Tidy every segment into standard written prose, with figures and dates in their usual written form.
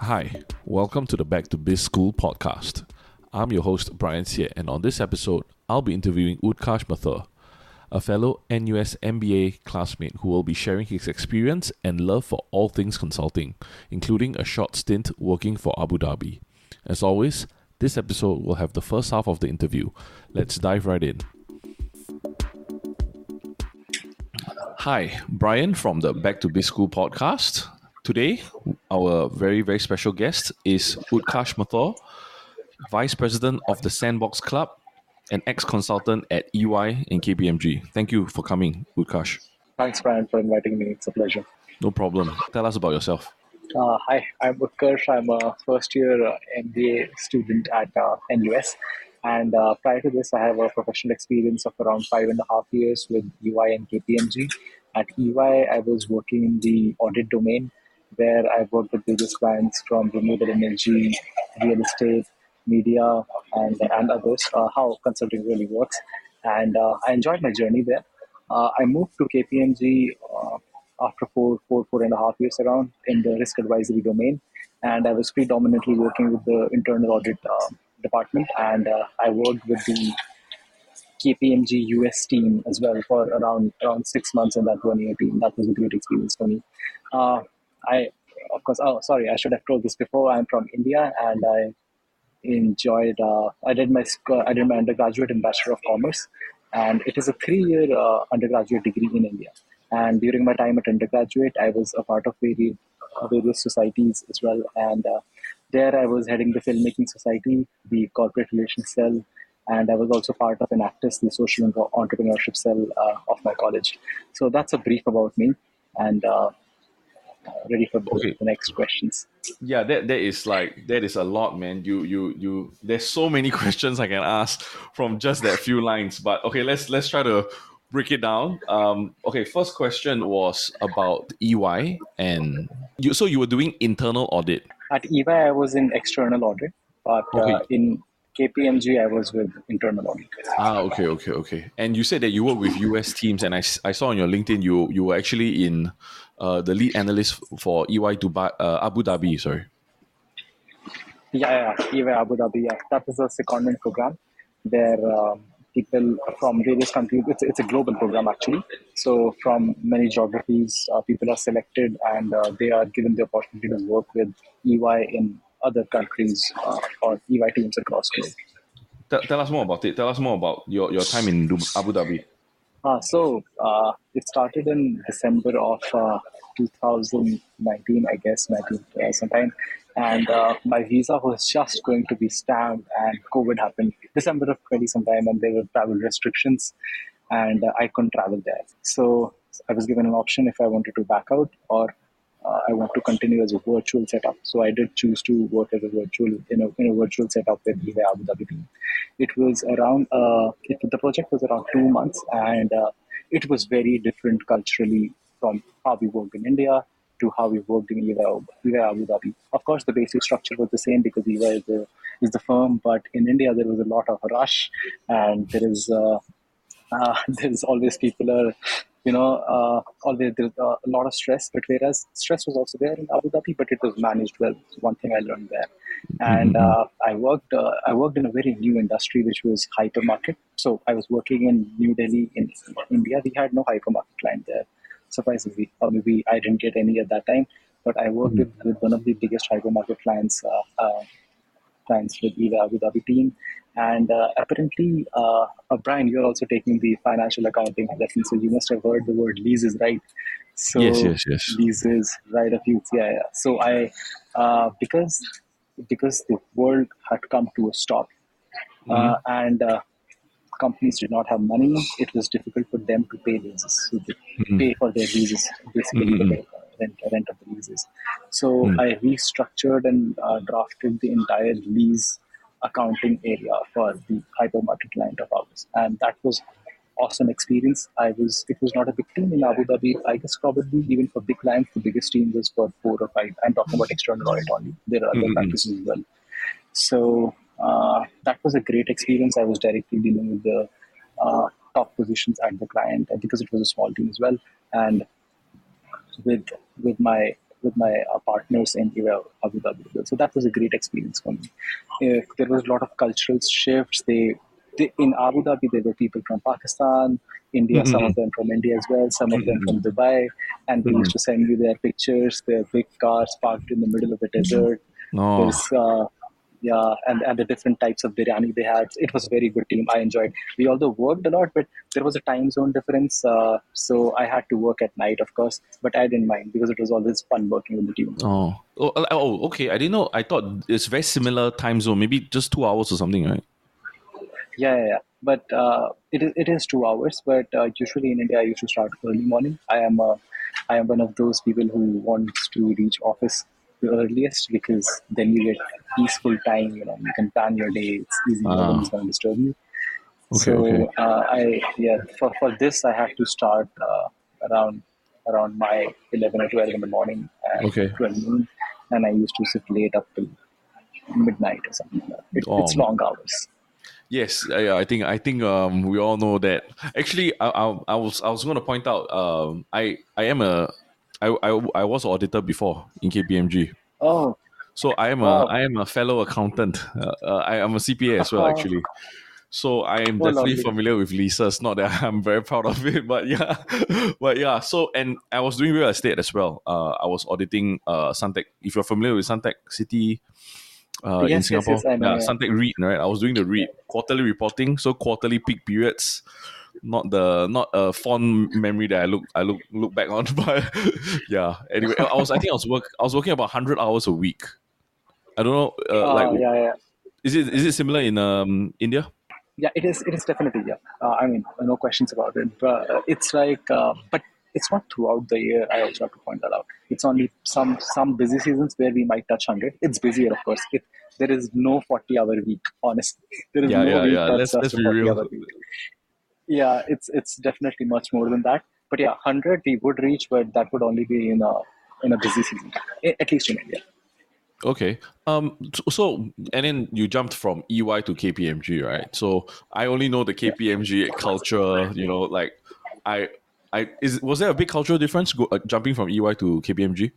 Hi, welcome to the Back to Biz School podcast. I'm your host, Brian Seah, and on this episode, I'll be interviewing Utkarsh Mathur, a fellow NUS MBA classmate who will be sharing his experience and love for all things consulting, including a short stint working for Abu Dhabi. As always, this episode will have the first half of the interview. Let's dive right in. Hi, Brian from the Back to Biz School podcast. Today, our very, very special guest is Utkarsh Mathur, Vice President of the Sandbox Club and ex-consultant at EY and KPMG. Thank you for coming, Utkarsh. Thanks, Brian, for inviting me. It's a pleasure. No problem. Tell us about yourself. Hi, I'm Utkarsh. I'm a first-year MBA student at NUS. And prior to this, I have a professional experience of around 5.5 years with EY and KPMG. At EY, I was working in the audit domain, where I've worked with various clients from renewable energy, real estate, media, and others, how consulting really works. And I enjoyed my journey there. I moved to KPMG after four and a half years around in the risk advisory domain. And I was predominantly working with the internal audit department. And I worked with the KPMG US team as well for around 6 months in that 1 year team. That was a great experience for me. I should have told this before. I'm from India, and I enjoyed. I did my undergraduate in Bachelor of Commerce, and it is a 3-year undergraduate degree in India. And during my time at undergraduate, I was a part of various societies as well. And there, I was heading the filmmaking society, the corporate relations cell, and I was also part of Enactus, the social and entrepreneurship cell of my college. So that's a brief about me, and. Ready for the next questions. Yeah, that is a lot, man. You there's so many questions I can ask from just that few lines. But okay, let's try to break it down. Okay, first question was about EY, and you were doing internal audit. At EY I was in external audit, but in KPMG I was with internal audit. Okay. And you said that you work with US teams, and I saw on your LinkedIn you were actually in the lead analyst for EY Dubai, Abu Dhabi, sorry. Yeah, EY Abu Dhabi. Yeah. That is a secondment program where people from various countries, it's a global program actually. So from many geographies, people are selected and they are given the opportunity to work with EY in other countries or EY teams across the globe. Tell us more about it. Tell us more about your time in Abu Dhabi. So it started in December of 2019, I guess, sometime. And my visa was just going to be stamped, and COVID happened December of 20 sometime, and there were travel restrictions, and I couldn't travel there. So I was given an option if I wanted to back out or I want to continue as a virtual setup. So I did choose to work as a virtual virtual setup with EY Abu Dhabi team. It was around the project was around 2 months, and it was very different culturally from how we worked in India to how we worked in EY Abu Dhabi. Of course, the basic structure was the same because EY is the firm, but in India there was a lot of rush, and there is always people are. Always there's a lot of stress, but whereas stress was also there in Abu Dhabi, but it was managed well. One thing I learned there, and I worked in a very new industry, which was hypermarket. So I was working in New Delhi in India. We had no hypermarket client there, surprisingly, or maybe I didn't get any at that time. But I worked with one of the biggest hypermarket clients with EY Abu Dhabi team. And apparently, Brian, you're also taking the financial accounting lesson, so you must have heard the word leases, right? So yes. Leases, right of use, yeah. So I, because the world had come to a stop, and companies did not have money, it was difficult for them to pay leases, so they pay for their leases, basically the rent of the leases. So I restructured and drafted the entire lease accounting area for the hypermarket client of ours, and that was awesome experience. It was not a big team in Abu Dhabi. I guess probably even for big clients, the biggest team was for 4 or 5. I'm talking about external audit only. There are other practices as well. So that was a great experience. I was directly dealing with the top positions at the client because it was a small team as well. And with my with my partners in EY, Abu Dhabi. So that was a great experience for me. There was a lot of cultural shifts. In Abu Dhabi, there were people from Pakistan, India, mm-hmm. some of them from India as well, some of them from Dubai. And they used to send me their pictures, their big cars parked in the middle of the desert. And the different types of biryani they had. It was a very good team. I enjoyed. We although worked a lot, but there was a time zone difference. So I had to work at night, of course, but I didn't mind because it was always fun working with the team. Oh, okay. I didn't know. I thought it's very similar time zone, maybe just 2 hours or something, right? Yeah. But it is 2 hours, but usually in India, I used to start early morning. I am one of those people who wants to reach office the earliest, because then you get peaceful time, you can plan your day, it's easy, no one's going to disturb you. Okay. For this, I have to start around my 11 or 12 in the morning at 12 noon, and I used to sit late up till midnight or something like that. It's long hours. Yes, I think we all know that. Actually, I was going to point out, I was an auditor before in KPMG. Oh. So I am a fellow accountant. I am a CPA as well, actually. So I am definitely familiar with leases. Not that I'm very proud of it, but yeah. So, and I was doing real estate as well. I was auditing Suntec. If you're familiar with Suntec City in Singapore, Suntec REIT, right? I was doing the REIT quarterly reporting. So quarterly peak periods. Not a fond memory that I look back on, but yeah. Anyway, I was working about 100 hours a week. I don't know. Is it similar in India? Yeah, it is definitely. Yeah, no questions about it. But it's like, but it's not throughout the year. I also have to point that out. It's only some busy seasons where we might touch 100. It's busier, of course. There is no 40-hour week. Honestly, there is no week. Let's be real. Yeah, it's definitely much more than that. But yeah, 100 we would reach, but that would only be in a busy season, at least in India. Okay. So, and then you jumped from EY to KPMG, right? So I only know the KPMG culture. Was there a big cultural difference jumping from EY to KPMG?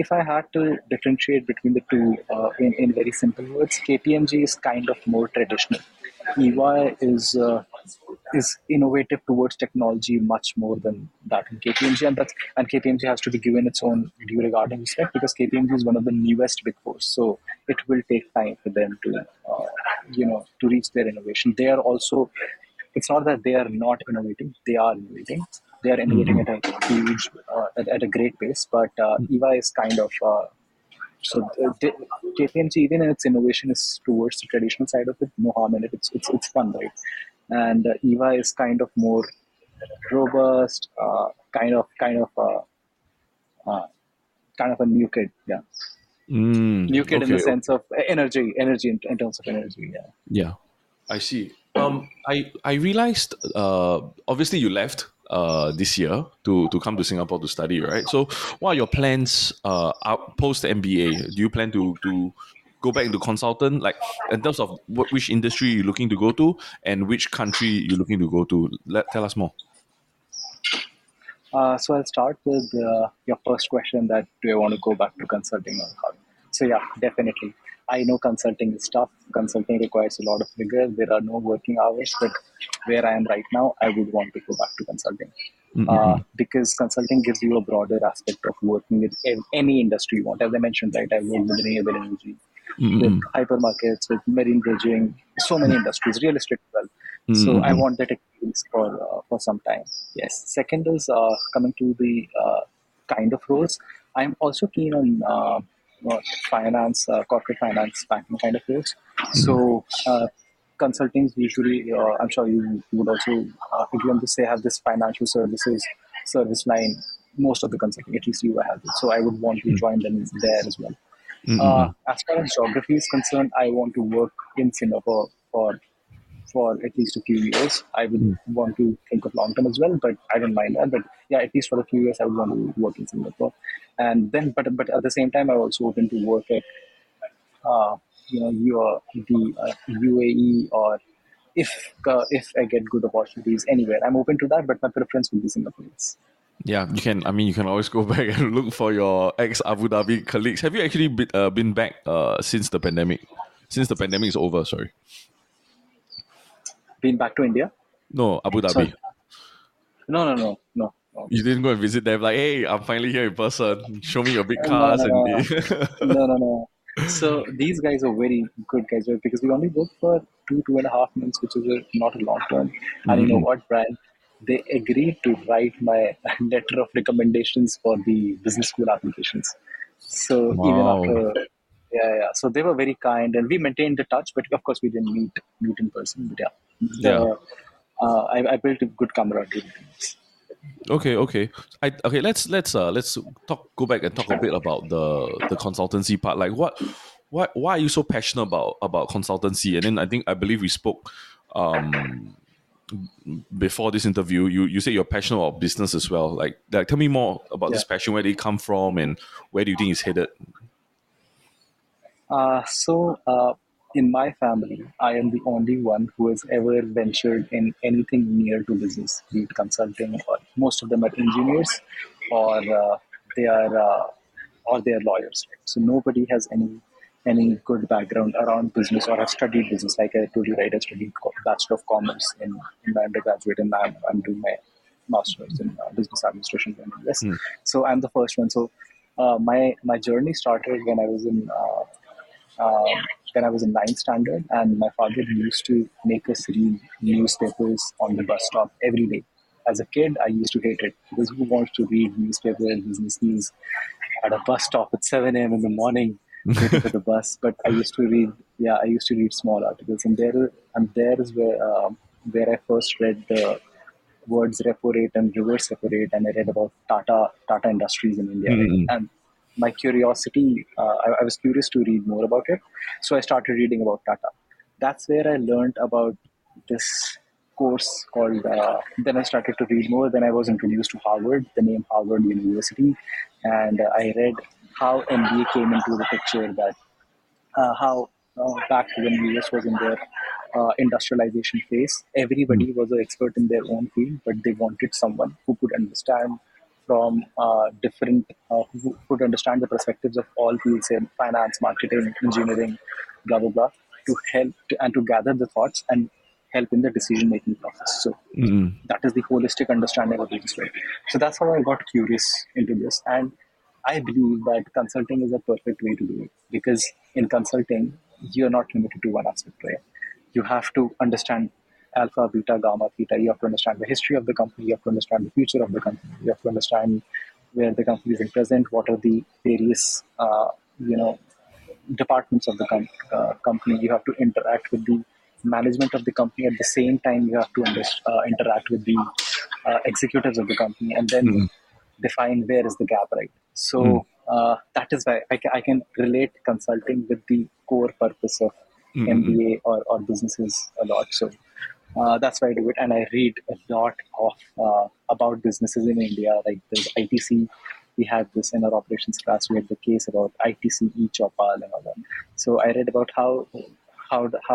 If I had to differentiate between the two in very simple words, KPMG is kind of more traditional. EY is innovative towards technology much more than that in KPMG, and KPMG has to be given its own due regard and respect, because KPMG is one of the newest Big Four, so it will take time for them to to reach their innovation. They are also, it's not that they are not innovating; they are innovating. They are innovating at a huge, at a great pace, but EY is kind of, KPMG, even in its innovation, is towards the traditional side of it. No harm in it. It's fun, right? And EY is kind of more robust, kind of a new kid, yeah. New kid in the sense of energy in terms of energy, yeah. Yeah, I see. I realized, obviously you left this year to come to Singapore to study, right? So what are your plans post MBA? Do you plan to go back into consultant, like in terms of which industry you're looking to go to and which country you're looking to go to? Tell us more. So I'll start with your first question, that do you want to go back to consulting or not? So yeah, definitely. I know consulting is tough. Consulting requires a lot of rigor. There are no working hours, but where I am right now, I would want to go back to consulting, because consulting gives you a broader aspect of working with any industry you want. As I mentioned, right, I worked with renewable energy, with hypermarkets, with marine bridging, so many industries, real estate as well. So I want that experience for some time. Yes. Second is coming to the kind of roles. I'm also keen on finance, corporate finance, banking kind of roles. So consultants usually, I'm sure you would also agree on this, they have this financial services service line, most of the consulting, at least you have it. So I would want to join them there as well. As far as geography is concerned, I want to work in Singapore for at least a few years. I would want to think of long term as well, but I don't mind that. But yeah, at least for a few years, I would want to work in Singapore. And then, but at the same time, I'm also open to work at, the UAE, or if I get good opportunities anywhere, I'm open to that. But my preference will be Singaporeans. Yeah, you can. I mean, you can always go back and look for your ex-Abu Dhabi colleagues. Have you actually been back since the pandemic? Since the pandemic is over, sorry. Been back to India? No, Abu Dhabi. Sorry. No. You didn't go and visit them like, hey, I'm finally here in person. Show me your big cars. No. So these guys are very good guys, right? Because we only worked for two and a half months, which is not a long term. Mm-hmm. And you know what, Brian? They agreed to write my letter of recommendations for the business school applications. So even after, so they were very kind, and we maintained the touch. But of course, we didn't meet in person. But I built a good camaraderie. Okay. Let's go back and talk a bit about the consultancy part. Like, why are you so passionate about consultancy? And then I believe we spoke. Before this interview, you say you're passionate about business as well. Like, tell me more about this passion. Where did it come from, and where do you think it's headed? So, in my family, I am the only one who has ever ventured in anything near to business, be it consulting, or most of them are engineers, or they are lawyers. So nobody has any good background around business or have studied business. Like I told you, right, I studied Bachelor of Commerce in my undergraduate, and I'm doing my Master's in Business Administration in the US. So I'm the first one. So my journey started when I was in ninth standard, and my father used to make us read newspapers on the bus stop every day. As a kid, I used to hate it, because who wants to read newspapers, business news at a bus stop at 7 a.m. in the morning? Waiting for the bus. But I used to read small articles, and there is where I first read the words repo rate and reverse repo rate, and I read about Tata Industries in India. Mm-hmm. And my curiosity, I was curious to read more about it, so I started reading about Tata. That's where I learned about this course called. Then I started to read more. Then I was introduced to Harvard, the name Harvard University, and I read how MBA came into the picture, that how back when the US was in their industrialization phase, everybody was an expert in their own field, but they wanted someone who could understand the perspectives of all fields in finance, marketing, engineering, blah, blah, blah, to help and to gather the thoughts and help in the decision-making process. So that is the holistic understanding of business, right? So that's how I got curious into this. And I believe that consulting is a perfect way to do it, because in consulting, you're not limited to one aspect, right? You have to understand alpha, beta, gamma, theta. You have to understand the history of the company. You have to understand the future of the company. You have to understand where the company is in present, what are the various, departments of the company. You have to interact with the management of the company. At the same time, you have to interact with the executives of the company, and then define where is the gap, right? So that is why I can relate consulting with the core purpose of MBA or businesses a lot. So that's why I do it. And I read a lot of about businesses in India. Like there's ITC. We had this in our operations class. We had the case about ITC, e-Chopal and all that. So I read about how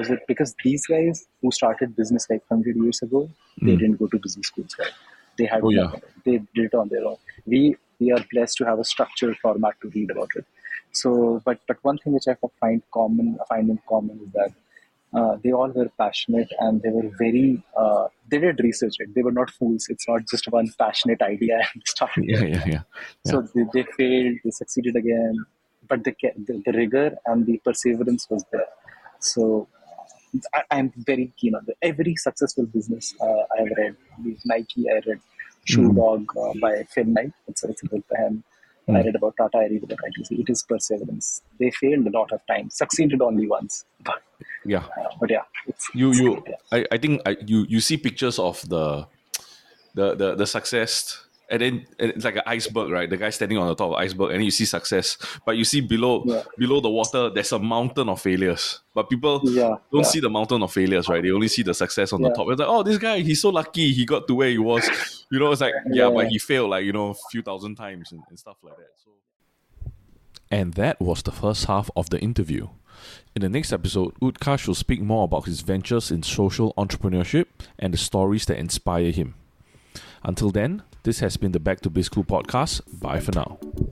is it, because these guys who started business like 100 years ago, they didn't go to business schools, right? They had they did it on their own. We are blessed to have a structured format to read about it. So, but one thing which I find in common is that they all were passionate, and they were very they did research. Right? They were not fools. It's not just one passionate idea and stuff. So they failed, they succeeded again, but the rigor and the perseverance was there. So I'm very keen on that. Every successful business I've read, Nike, I read Shoe Dog by Phil Knight. It's a book by him. I read about Tata, I read about ITC. It is perseverance. They failed a lot of times, succeeded only once. I think you see pictures of the success, and then it's like an iceberg, right? The guy standing on the top of the iceberg, and you see success, but you see below the water, there's a mountain of failures. But people don't see the mountain of failures, right? They only see the success on the top. It's like, oh, this guy, he's so lucky, he got to where he was. You know, it's like, but he failed like, a few thousand times and stuff like that. So. And that was the first half of the interview. In the next episode, Utkarsh will speak more about his ventures in social entrepreneurship and the stories that inspire him. Until then, This has been the Back to Biz School podcast. Bye for now.